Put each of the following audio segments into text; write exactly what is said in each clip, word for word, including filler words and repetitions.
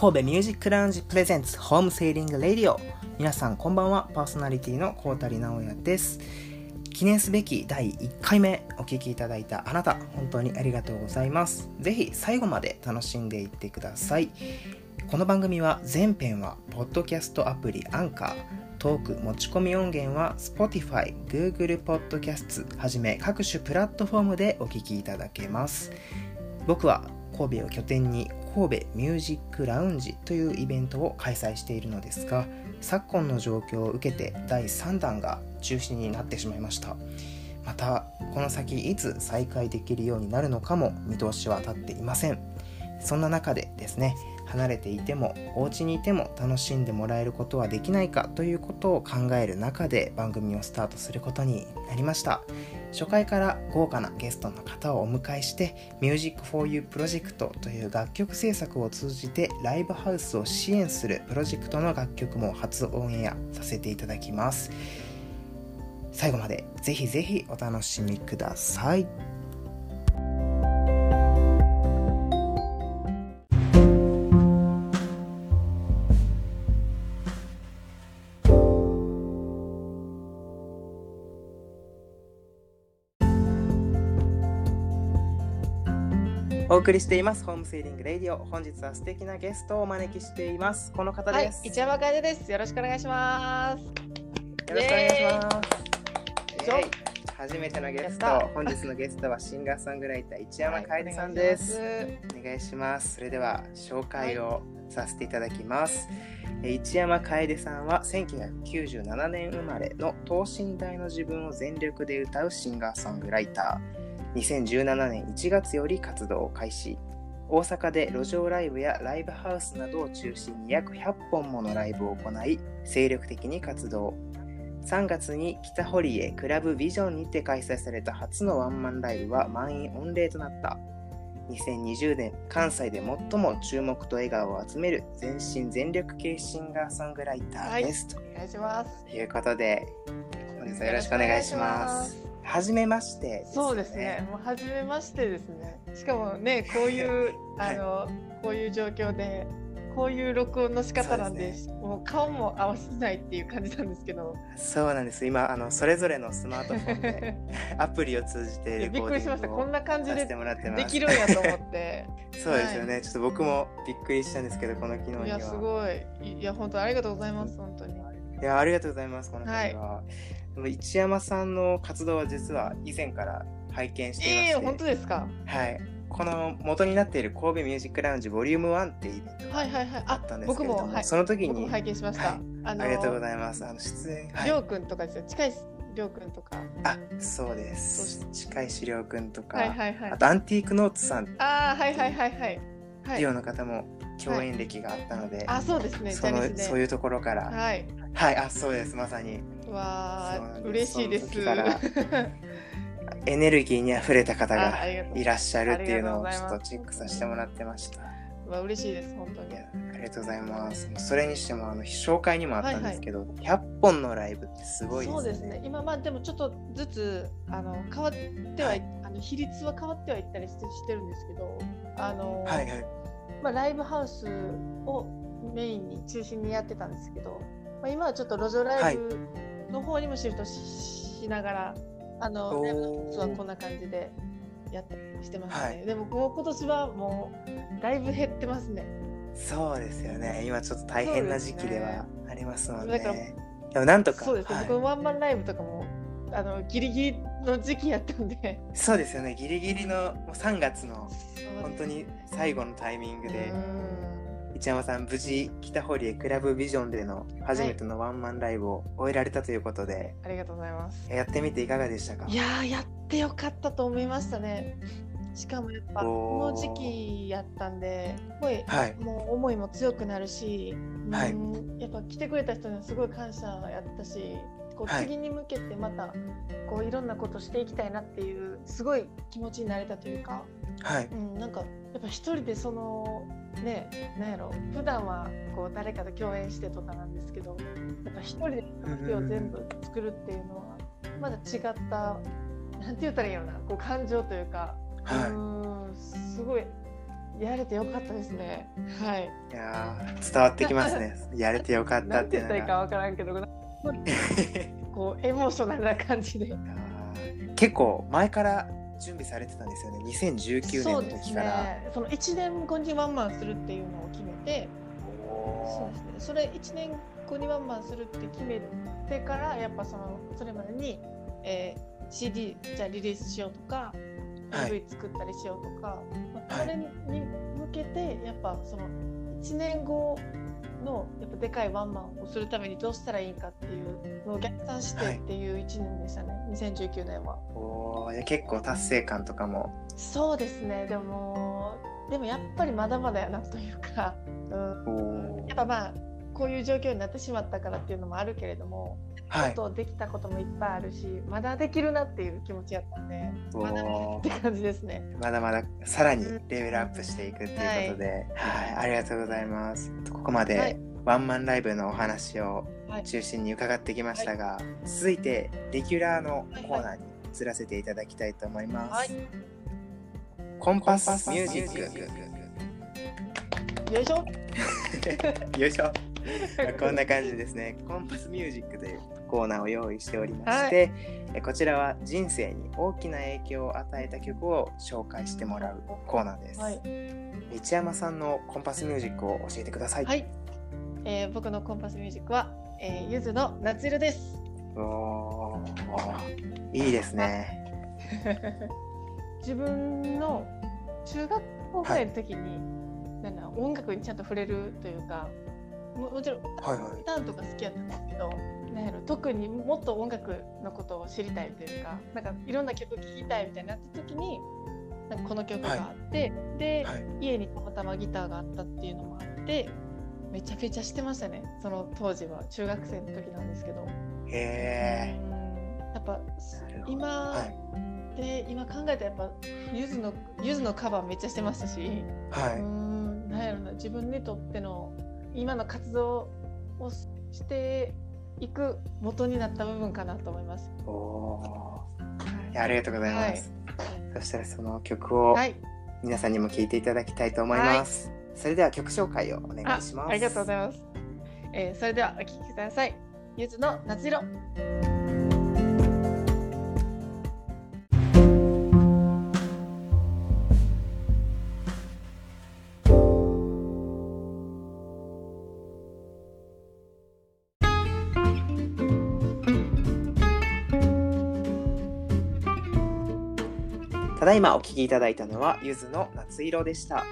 神戸ミュージックラウンジプレゼンツホームセーリングレディオ、皆さんこんばんは。パーソナリティのコータリナオヤです。記念すべきだいいっかいめお聞きいただいたあなた、本当にありがとうございます。ぜひ最後まで楽しんでいってください。この番組は前編はポッドキャストアプリアンカー、トーク持ち込み音源は Spotify、Google ポッドキャストはじめ各種プラットフォームでお聞きいただけます。僕は神戸を拠点に神戸ミュージックラウンジというイベントを開催しているのですが、昨今の状況を受けてだいさんだんが中止になってしまいました。またこの先いつ再開できるようになるのかも見通しは立っていません。そんな中でですね、離れていてもお家にいても楽しんでもらえることはできないかということを考える中で番組をスタートすることになりました。初回から豪華なゲストの方をお迎えして、ミュージック フォーユー プロジェクトという楽曲制作を通じてライブハウスを支援するプロジェクトの楽曲も初オンエアさせていただきます。最後までぜひぜひお楽しみください。お送りしていますホームセーリングレディオ、本日は素敵なゲストをお招きしています。この方です。はい、市山楓です。よろしくお願いします。よろしくお願いします。初めてのゲスト、本日のゲストはシンガーソングライター市山楓さんです。はい、お願いします。それでは紹介をさせていただきます。はい、市山楓さんはせんきゅうひゃくきゅうじゅうななねん生まれの等身大の自分を全力で歌うシンガーソングライター。にせんじゅうななねんいちがつより活動を開始。大阪で路上ライブやライブハウスなどを中心に約ひゃっぽんものライブを行い、精力的に活動。さんがつに北堀江クラブビジョンにて開催された初のワンマンライブは満員御礼となった。にせんにじゅうねん、関西で最も注目と笑顔を集める全身全力系シンガーソングライターです。はい、お願いします。ということで本日はよろしくお願いします。はじめましてですね。そうですね。もうはじめましてですね。しかもね、こういうあの、はい、こういう状況でこういう録音の仕方なんで、そうですね、もう顔も合わせないっていう感じなんですけど。そうなんです。今あのそれぞれのスマートフォンでアプリを通じてレコーディングをびっくりしました。こんな感じでできるんやと思って。そうですよね。はい、ちょっと僕もびっくりしたんですけど、この機能には。いやすごい。いや本当ありがとうございます。本当に。いやありがとうございます。この機能は。はい、市山さんの活動は実は以前から拝見していまして、えー、本当ですか。はい、この元になっている神戸ミュージックラウンジボリュームワンっていうイベントがあったんですけれども、はいはいはい、その時に僕も拝見しました。はい、あのー、ありがとうございます。あの出演、はい、りょうくんとかですよ。近いりょうくんとか。あ、そうです。近いしりょうくんとか、はいはいはい、あとアンティークノーツさん、あーはいはいはいはいはい、リオの方も共演歴があったので、はい、あそうですね、そのそういうところから、はいはい、あそうです、まさに。わー、嬉しいです。エネルギーにあふれた方がいらっしゃるっていうのをちょっとチェックさせてもらってました。わ嬉しいです、本当にありがとうございます。それにしてもあの紹介にもあったんですけど、はいはい、ひゃっぽんのライブってすごいですね。そうですね。今まあでもちょっとずつあの変わっては、はい、あの比率は変わってはいったりして、してるんですけど、あの、はいはい、まあ、ライブハウスをメインに中心にやってたんですけど、まあ、今はちょっと路上ライブ、はい、の方にもシフト し, しながらあのライブのコツはこんな感じでやったりしてますね。はい、でもこう今年はもうだいぶ減ってますね。そうですよね。今ちょっと大変な時期ではありますので、ね、だからでもなんとかそうですね、はい、このワンマンライブとかもあのギリギリの時期やったんで、そうですよね、ギリギリのさんがつの本当に最後のタイミングで、市山さん無事北堀江クラブビジョンでの初めてのワンマンライブを終えられたということで、はい、ありがとうございます。やってみていかがでしたか。いややってよかったと思いましたね。しかもやっぱこの時期やったんですごい、はい、もう思いも強くなるし、はい、やっぱ来てくれた人にはすごい感謝やったし、こう次に向けてまたこういろんなことしていきたいなっていうすごい気持ちになれたというか、はい、うん、なんかやっぱ一人でそのね、なんやろ、普段はこう誰かと共演してとかなんですけど、やっぱ一人で曲を全部作るっていうのはまだ違った、なんて言ったらいいのかな、こう感情というか、はい、うーんすごいやれてよかったですね。はい。いや伝わってきますね。やれてよかったっていうのが。何て言ったらいいかわからんけど、こうエモーショナルな感じで。結構前から準備されてたんですよね。にせんじゅうきゅうねんの時から。そうですね。そのいちねんごにワンマンするっていうのを決めて、そうですね。それいちねんごにワンマンするって決めてから、やっぱそのそれまでに、えー、シーディー じゃあリリースしようとか。エムブイ 作ったりしようとか、はい、それに向けてやっぱそのいちねんごのやっぱでかいワンマンをするためにどうしたらいいかっていうのを逆算してっていういちねんでしたね、はい、にせんじゅうきゅうねんは。おー、いや結構達成感とかも。そうですね。でもでもやっぱりまだまだやなというか、うん、やっぱまあこういう状況になってしまったからっていうのもあるけれども、はい、ことできたこともいっぱいあるし、まだできるなっていう気持ちやったんで、まだって感じですね。まだまださらにレベルアップしていくということで、はい、はい、ありがとうございます。ここまで、はい、ワンマンライブのお話を中心に伺ってきましたが、はい、続いてレギュラーのコーナーに移らせていただきたいと思います。はい、コンパスミュージック。よいしょ。よいしょ。こんな感じですね。コンパスミュージックというコーナーを用意しておりまして、はい、こちらは人生に大きな影響を与えた曲を紹介してもらうコーナーです、はい、道山さんのコンパスミュージックを教えてください。はい、えー、僕のコンパスミュージックは、えー、ゆずの夏色です。おー、いいですね。自分の中学校ぐらいの時に、はい、なんだ音楽にちゃんと触れるというか、も, もちろん歌うとか好きやったんですけど、はいはい、なん特にもっと音楽のことを知りたいというか、なんかいろんな曲聴きたいみたいになった時になんかこの曲があって、はい、で、はい、家にたまたまギターがあったっていうのもあってめちゃめちゃしてましたね。その当時は中学生の時なんですけど。へえ。やっぱ今、はい、で今考えたらやっぱゆずのゆずのカバーめっちゃしてましたし、はい、うーんなんやろな、自分にとっての今の活動をしていく元になった部分かなと思います。おー、いやありがとうございます、はい、そしたらその曲を皆さんにも聴いていただきたいと思います、はい、それでは曲紹介をお願いします。 あ, ありがとうございます、えー、それではお聴きください。ゆずの夏色。ただいまお聴きいただいたのはゆずの夏色でした。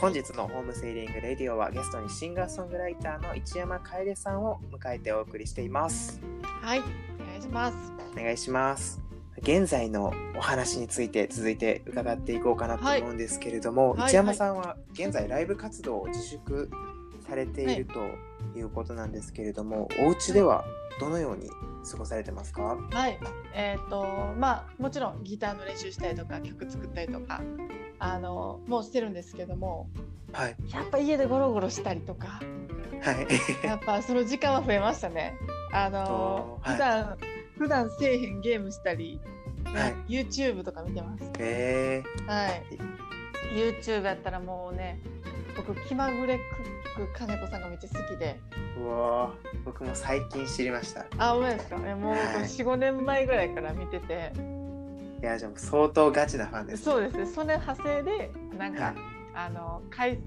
本日のホームセーリングレディオはゲストにシンガーソングライターの市山楓さんを迎えてお送りしています。はい、お願いします。お願いします。現在のお話について続いて伺っていこうかなと思うんですけれども、はい、市山さんは現在ライブ活動を自粛されているということなんですけれども、はい、お家ではどのように過ごされてますか？はい、えーとまあ、もちろんギターの練習したりとか曲作ったりとかあのもうしてるんですけども、はい、やっぱ家でゴロゴロしたりとか、はい、やっぱその時間は増えましたね。あの、はい、普段、普段せえへんゲームしたり、はい、YouTube とか見てます、えーはい、YouTube やったらもうね、僕気まぐれクック金子さんがめっちゃ好きで。うわ、僕も最近知りました。あ、おめですか。えもう よん、ごねんまえぐらいから見てて、いやじゃあ相当ガチなファンです、ね。そうですね。それ派生でなんか、はい、あの海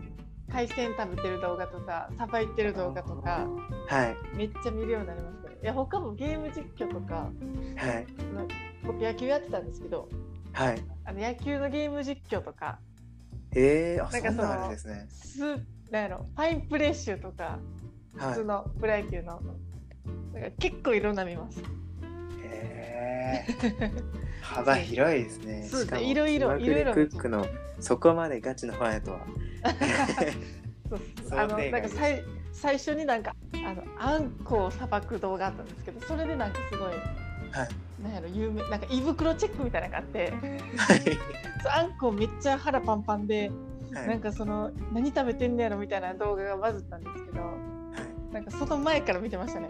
海鮮食べてる動画とかさばいてる動画とか、はい、めっちゃ見るようになりました、ね。いや他もゲーム実況とか、はい、僕野球やってたんですけど、はい、あの野球のゲーム実況とか。えー、あ、なんかその、そんなあれですね。ス、なんやろ、ファインプレッシュとか、はい、普通のプロ野球のなんか結構いろんな見ます。へー、幅広いですね。そうですね。いろいろいろいろ。クックのそこまでガチのファンやとは。そうそう、あのなんか最最初になんかあのあんこをさばく動画あったんですけど、それでなんかすごい。はい、なんやろ有名なんか胃袋チェックみたいなのがあって、はい、あんこめっちゃ腹パンパンで、はい、なんかその何食べてんねやろみたいな動画がバズったんですけど、はい、なんかその前から見てましたね。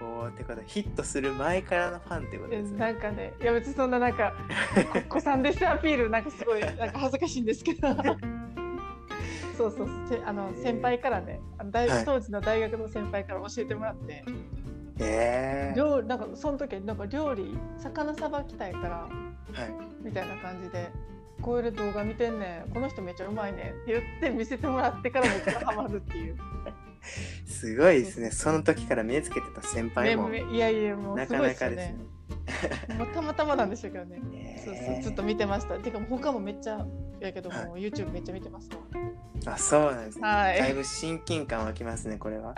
おー、ってことヒットする前からのファンってことですね。なんかね、いや別にそんななんか子さんですアピールなんかすごいなんか恥ずかしいんですけどそうそう、あの先輩からね、大当時の大学の先輩から教えてもらって、はい、料なんかその時になんか料理魚さばきたいから、はい、みたいな感じでこういう動画見てんねん、この人めっちゃうまいねって言って見せてもらってからめっちゃハマるっていうすごいですね、その時から目つけてた先輩も、ね、いやいやもうすごいですよね、なかなかですねもうたまたまなんでしょうけどね、えー、そうそうずっと見てました。てかもう他もめっちゃやけども、はい、YouTube めっちゃ見てます。あ、そうなんですね、はい、だいぶ親近感湧きますねこれは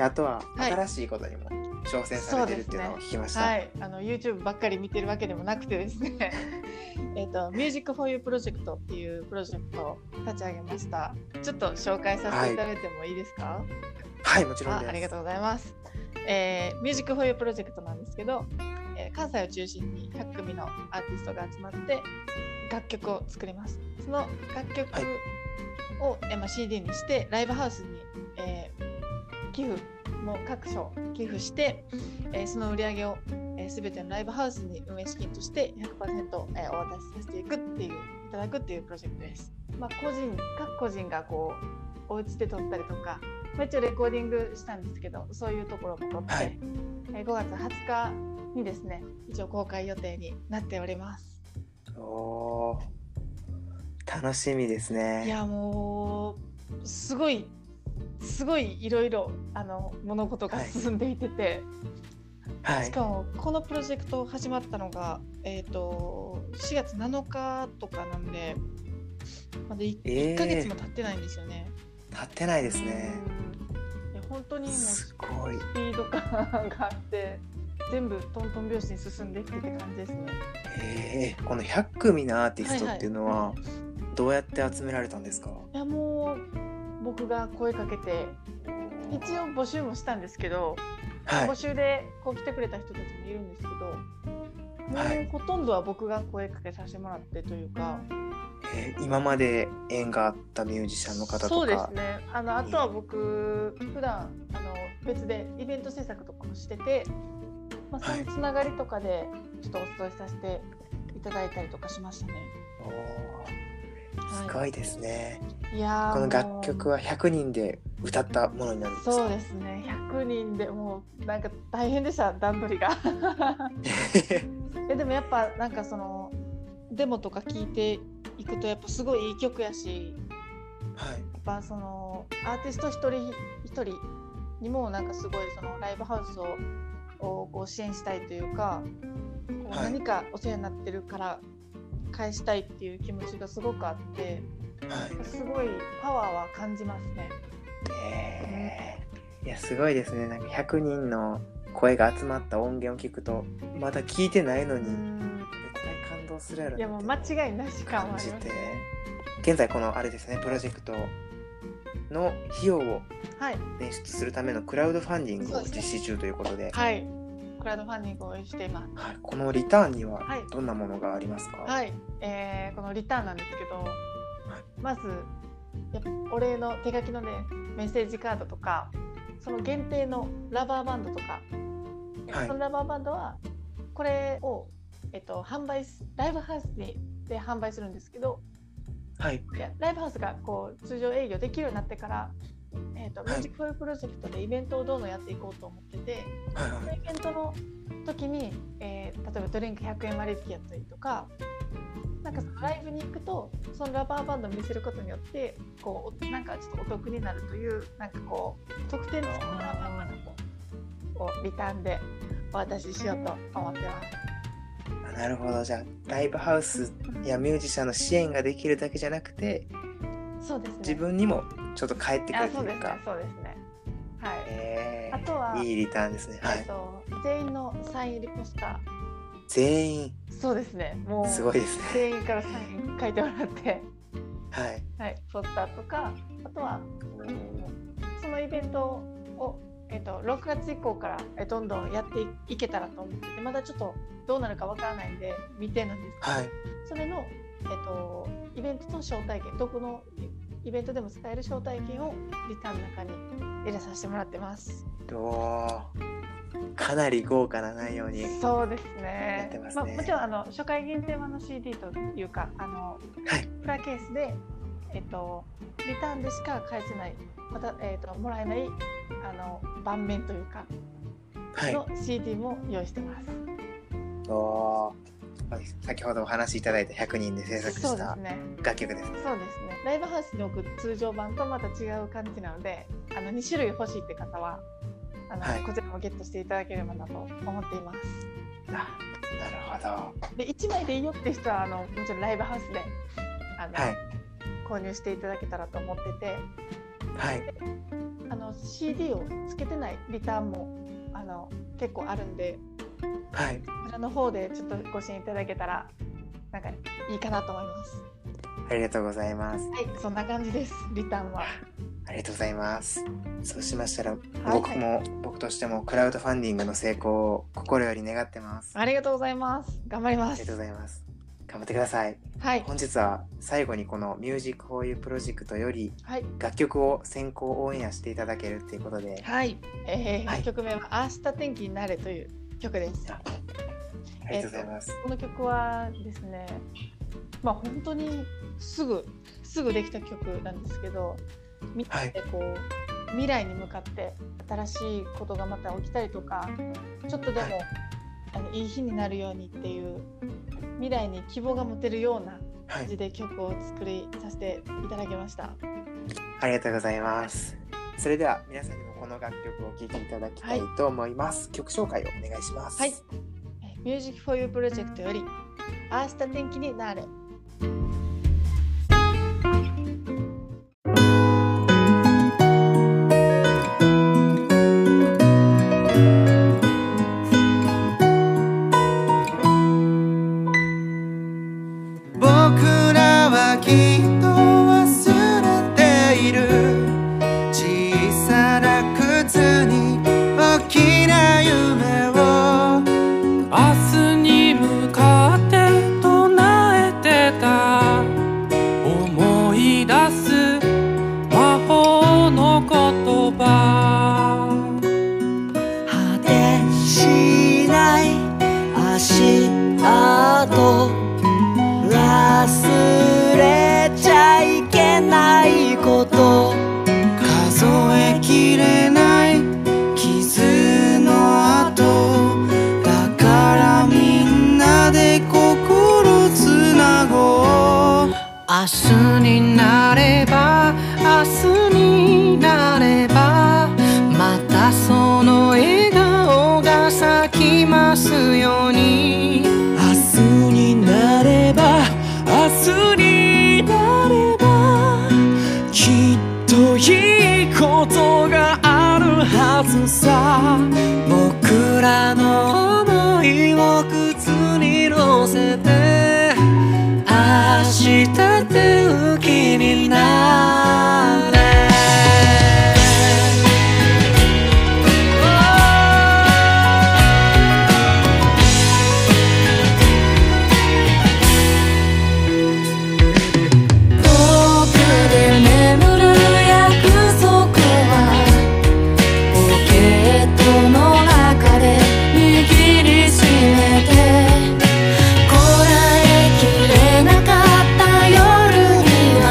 あとは新しいことにも挑戦されてるっていうのを聞きました、はいね、はい、あの YouTube ばっかり見てるわけでもなくてですねえっとミュージック フォーユー プロジェクトっていうプロジェクトを立ち上げました。ちょっと紹介させていただいてもいいですか？はい、はい、もちろんです。 あ, ありがとうございます、えー、ミュージック フォーユー プロジェクトなんですけど、えー、関西を中心にひゃく組のアーティストが集まって楽曲を作ります。その楽曲を、はい、まあ、シーディー にしてライブハウスに、えー、寄付も各所寄付して、えー、その売り上げをすべ、えー、てのライブハウスに運営資金として ひゃくパーセント、えー、お渡しさせていくっていういただくっていうプロジェクトです。まあ、個人各個人がこうお家で撮ったりとか、まあ、一応レコーディングしたんですけどそういうところも撮って、はい、えー、ごがつはつかにですね一応公開予定になっております。おー、楽しみですね。いやもうすごいすごいいろいろあの物事が進んでいてて、はいはい、しかもこのプロジェクト始まったのが、えー、としがつなのかとかなんでまだ 1,、えー、いっかげつも経ってないんですよね。経ってないですね。いや本当にもうすごいスピード感があって全部トントン拍子に進んでいくって感じですね。えー、このひゃく組のアーティストっていうのはどうやって集められたんですか？はいはい、いやもう僕が声かけて一応募集もしたんですけど、はい、募集でこう来てくれた人たちもいるんですけど、はい、もうほとんどは僕が声かけさせてもらってというか、えー、今まで縁があったミュージシャンの方とか。そうですね、あのあとは僕普段あの別でイベント制作とかもしてて、まあ、そのつながりとかでちょっとお伝えさせていただいたりとかしましたね。はい、おすごいですね。いやこの楽曲はひゃくにんで歌ったものになるんですか？そうですね、ひゃくにんでもうなんか大変でした段取りがでもやっぱなんかそのデモとか聴いていくとやっぱすごいいい曲やし、はい、やっぱそのアーティスト一人一人にもなんかすごいそのライブハウスををこう支援したいというか、こう何かお世話になってるから返したいっていう気持ちがすごくあって、はい、すごいパワーは感じますね。えー、いやすごいですね。なんかひゃくにんの声が集まった音源を聞くとまだ聞いてないのに絶対感動するやろなっていうのを感じて、いやもう間違いなし感はありますね。現在このあれですねプロジェクトの費用を捻出するためのクラウドファンディングを実施中ということで、はい、クラウドファンディングをしています。はい、このリターンにはどんなものがありますか？はい、えー、このリターンなんですけど、はい、まずやっぱお礼の手書きのねメッセージカードとかその限定のラバーバンドとか、はい、そのラバーバンドはこれを、えっと、販売ライブハウスにで販売するんですけど、はい、いやライブハウスがこう通常営業できるようになってから、えーと、はい、ミュージックフォーユープロジェクトでイベントをどんどんやっていこうと思ってて、はいはい、そのイベントの時に、えー、例えばドリンクひゃくえん割引やったりとか、なんかそのライブに行くとそのラバーバンドを見せることによってこうなんかちょっとお得になるというなんかこう特典のラバーバンドをリターンでお渡ししようと思ってます。なるほど。じゃあライブハウスやミュージシャンの支援ができるだけじゃなくてそうです、ね、自分にもちょっと返ってくるというか。あ、そうですね、そうですね、はい、えー、あとはいいリターンですね。はい、と全員のサイン入りポスター、全員そうですね、もうすごいですね、全員からサイン書いてもらってはい、はい、ポスターとか、あとはそのイベントをえー、とろくがつ以降からどんどんやっていけたらと思ってて、まだちょっとどうなるかわからないんで未定なんですけど、はい、それの、えー、とイベントの招待券、どこのイベントでも使える招待券をリターンの中に入れさせてもらってます。お、かなり豪華な内容にそうですね、やってますね。まあ、もちろんあの初回限定版の シーディー というかあの、はい、プラケースで、えっと、リターンでしか返せない、また、えっと、もらえないあの盤面というかの シーディー も用意してます、はい、お先ほどお話しいただいたひゃくにんで制作した楽曲ですね。そうですね。ライブハウスに置く通常版とまた違う感じなので、あのに種類欲しいって方はあの、はい、こちらもゲットしていただければなと思っています。あ、なるほど。でいちまいでいいよって人はあのもちろんライブハウスであの、はい、購入していただけたらと思ってて、はい、あの シーディー をつけてないリターンもあの結構あるんで、はい、こちらの方でちょっとご支援いただけたらなんかいいかなと思います。ありがとうございます。はい、そんな感じです。リターンはありがとうございます。そうしましたら、はい、僕も、はい、僕としてもクラウドファンディングの成功を心より願ってます。ありがとうございます。頑張ります。ありがとうございます。頑張ってください。はい、本日は最後にこのミュージック フォーユー プロジェクトより楽曲を先行オンエアしていただけるということで、はい、えー、はい、曲名は明日天気になれという曲です。ありがとうございます。えー、この曲はですね、まあ本当にすぐすぐできた曲なんですけど、みんなでこう、はい、未来に向かって新しいことがまた起きたりとか、ちょっとでも、はい、あのいい日になるようにっていう未来に希望が持てるような感じで曲を作りさせていただきました。はい、ありがとうございます。それでは皆さんにもこの楽曲を聴いていただきたいと思います、はい、曲紹介をお願いします。はい、ミュージック フォーユー プロジェクトより明日天気になれ。僕らはきっと忘れている大きな夢を明日に向かって唱えてた、思い出す魔法の言葉、果てしない明日と忘れちゃいけないこと、数えきれない明日になれば明日になればまたその笑顔が咲きますように、明日になれば明日になればきっといいことがあるはずさ、僕らの想いを靴に乗せて明日天気になれ。「こらえきれなかった夜には」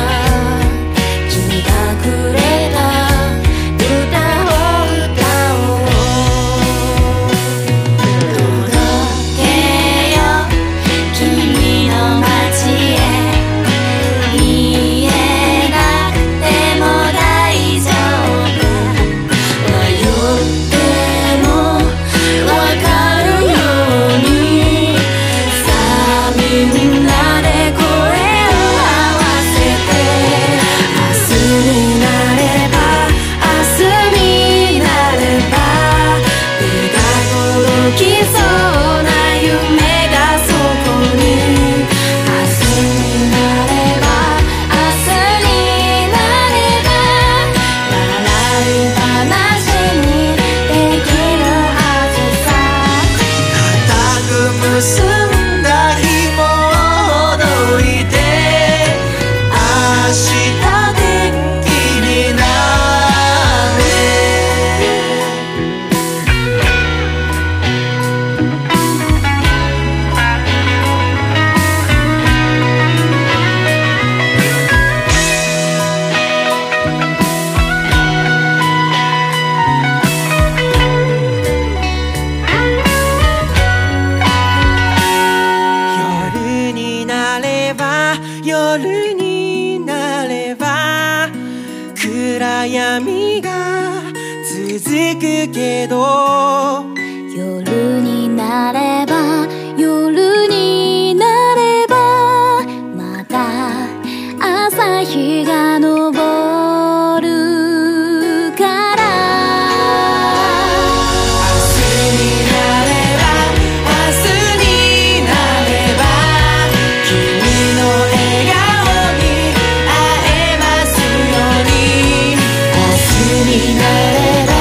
夜になれば暗闇が続くけど、夜になれば夜になればまた朝日が昇るから、明日になれば明日になれば君の笑顔に会えますように、明日になれば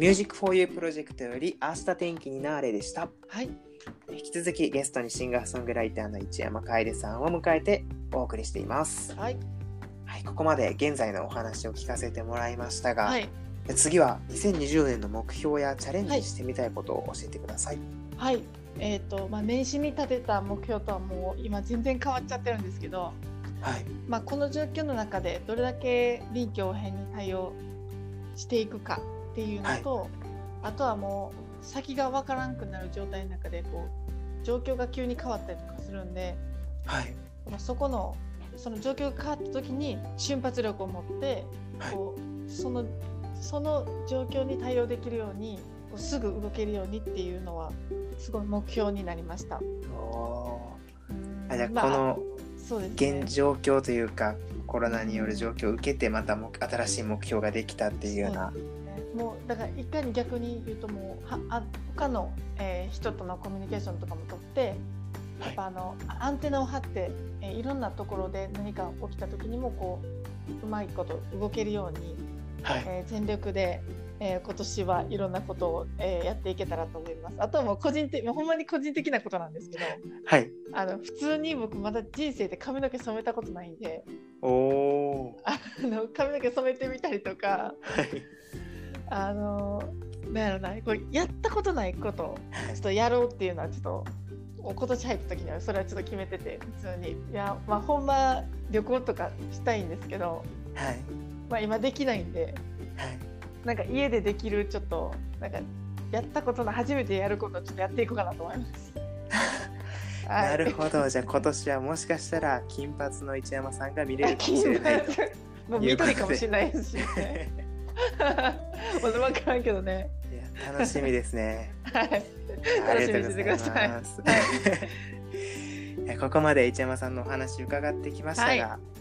ミュージック フォーユー プロジェクトより明日天気になれでした。はい。引き続きゲストにシンガーソングライターの市山楓さんを迎えてお送りしています。はい。はい、ここまで現在のお話を聞かせてもらいましたが、はい、次はにせんにじゅうねんの目標やチャレンジしてみたいことを教えてください。はい。はい、えっと、まあ、年始に立てた目標とはもう今全然変わっちゃってるんですけど、はい。まあ、この状況の中でどれだけ臨機応変に対応していくか。っていうのと、はい、あとはもう先が分からんくなる状態の中でこう状況が急に変わったりとかするんで、はい、そこのその状況が変わった時に瞬発力を持ってこう、はい、そのその状況に対応できるようにこうすぐ動けるようにっていうのはすごい目標になりました。おー、あ、じゃあこの現状況というか、まあ、コロナによる状況を受けてまたも新しい目標ができたっていうような、もうだから一回に逆に言うともうはあ他の、えー、人とのコミュニケーションとかも取って、はい、やっぱあのアンテナを張って、えー、いろんなところで何か起きた時にもこううまいこと動けるように、はい、えー、全力で、えー、今年はいろんなことを、えー、やっていけたらと思います。あとはもう個人的、もうほんまに個人的なことなんですけど、はい、あの普通に僕まだ人生で髪の毛染めたことないんで、おあの髪の毛染めてみたりとか、はい、あのなんやろな、これやったことないことをちょっとやろうっていうのはちょっと今年入った時にはそれはちょっと決めてて、普通にいや、まあ、ほんま旅行とかしたいんですけど、はい、まあ、今できないんで、はい、なんか家でできるちょっとなんかやったことの初めてやることをちょっとやっていこうかなと思いますなるほど、じゃあ今年はもしかしたら金髪の市山さんが見れるかもしれないともう緑かもしれないですしねまだ分からんけどね。いや、楽しみですねはい、楽しみにしてくださいここまで市山さんのお話伺ってきましたが、はい、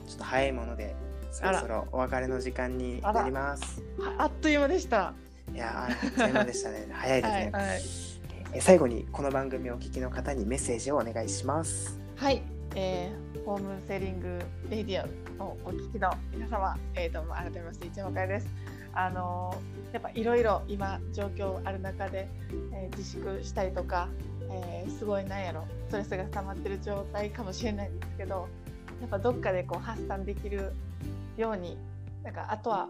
ちょっと早いものでそろそろお別れの時間になります。 あ, あっという間でした。いや、あっという間でしたね早いですね、はいはい、え最後にこの番組をお聞きの方にメッセージをお願いします。はい、えーホームセリングレディオをお聞きの皆様、えー、どうも改めまして市山楓です。あのー、やっぱいろいろ今状況ある中で、えー、自粛したりとか、えー、すごいなんやろストレスが溜まってる状態かもしれないんですけど、やっぱどっかでこう発散できるように、なんかあとは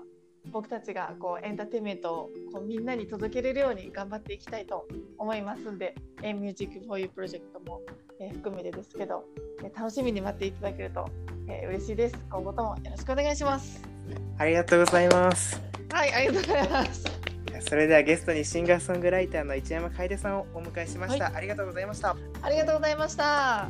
僕たちがこうエンターテインメントをこうみんなに届けれるように頑張っていきたいと思いますんで、えー、ミュージック フォーユー プロジェクトも、えー、含めてですけど楽しみに待っていただけると、えー、嬉しいです。今後ともよろしくお願いします。ありがとうございます。はい、ありがとうございます。それではゲストにシンガーソングライターの市山楓さんをお迎えしました、はい、ありがとうございました。ありがとうございました。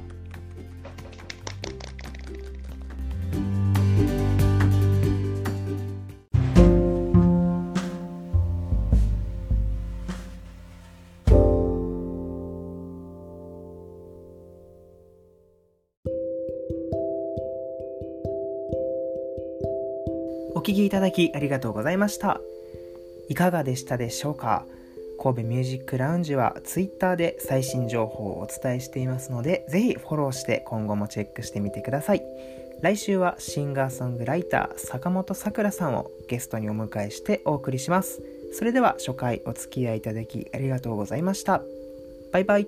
お聞きいただきありがとうございました。いかがでしたでしょうか。神戸ミュージックラウンジはツイッターで最新情報をお伝えしていますので、ぜひフォローして今後もチェックしてみてください。来週はシンガーソングライター坂本さくらさんをゲストにお迎えしてお送りします。それでは初回お付き合いいただきありがとうございました。バイバイ。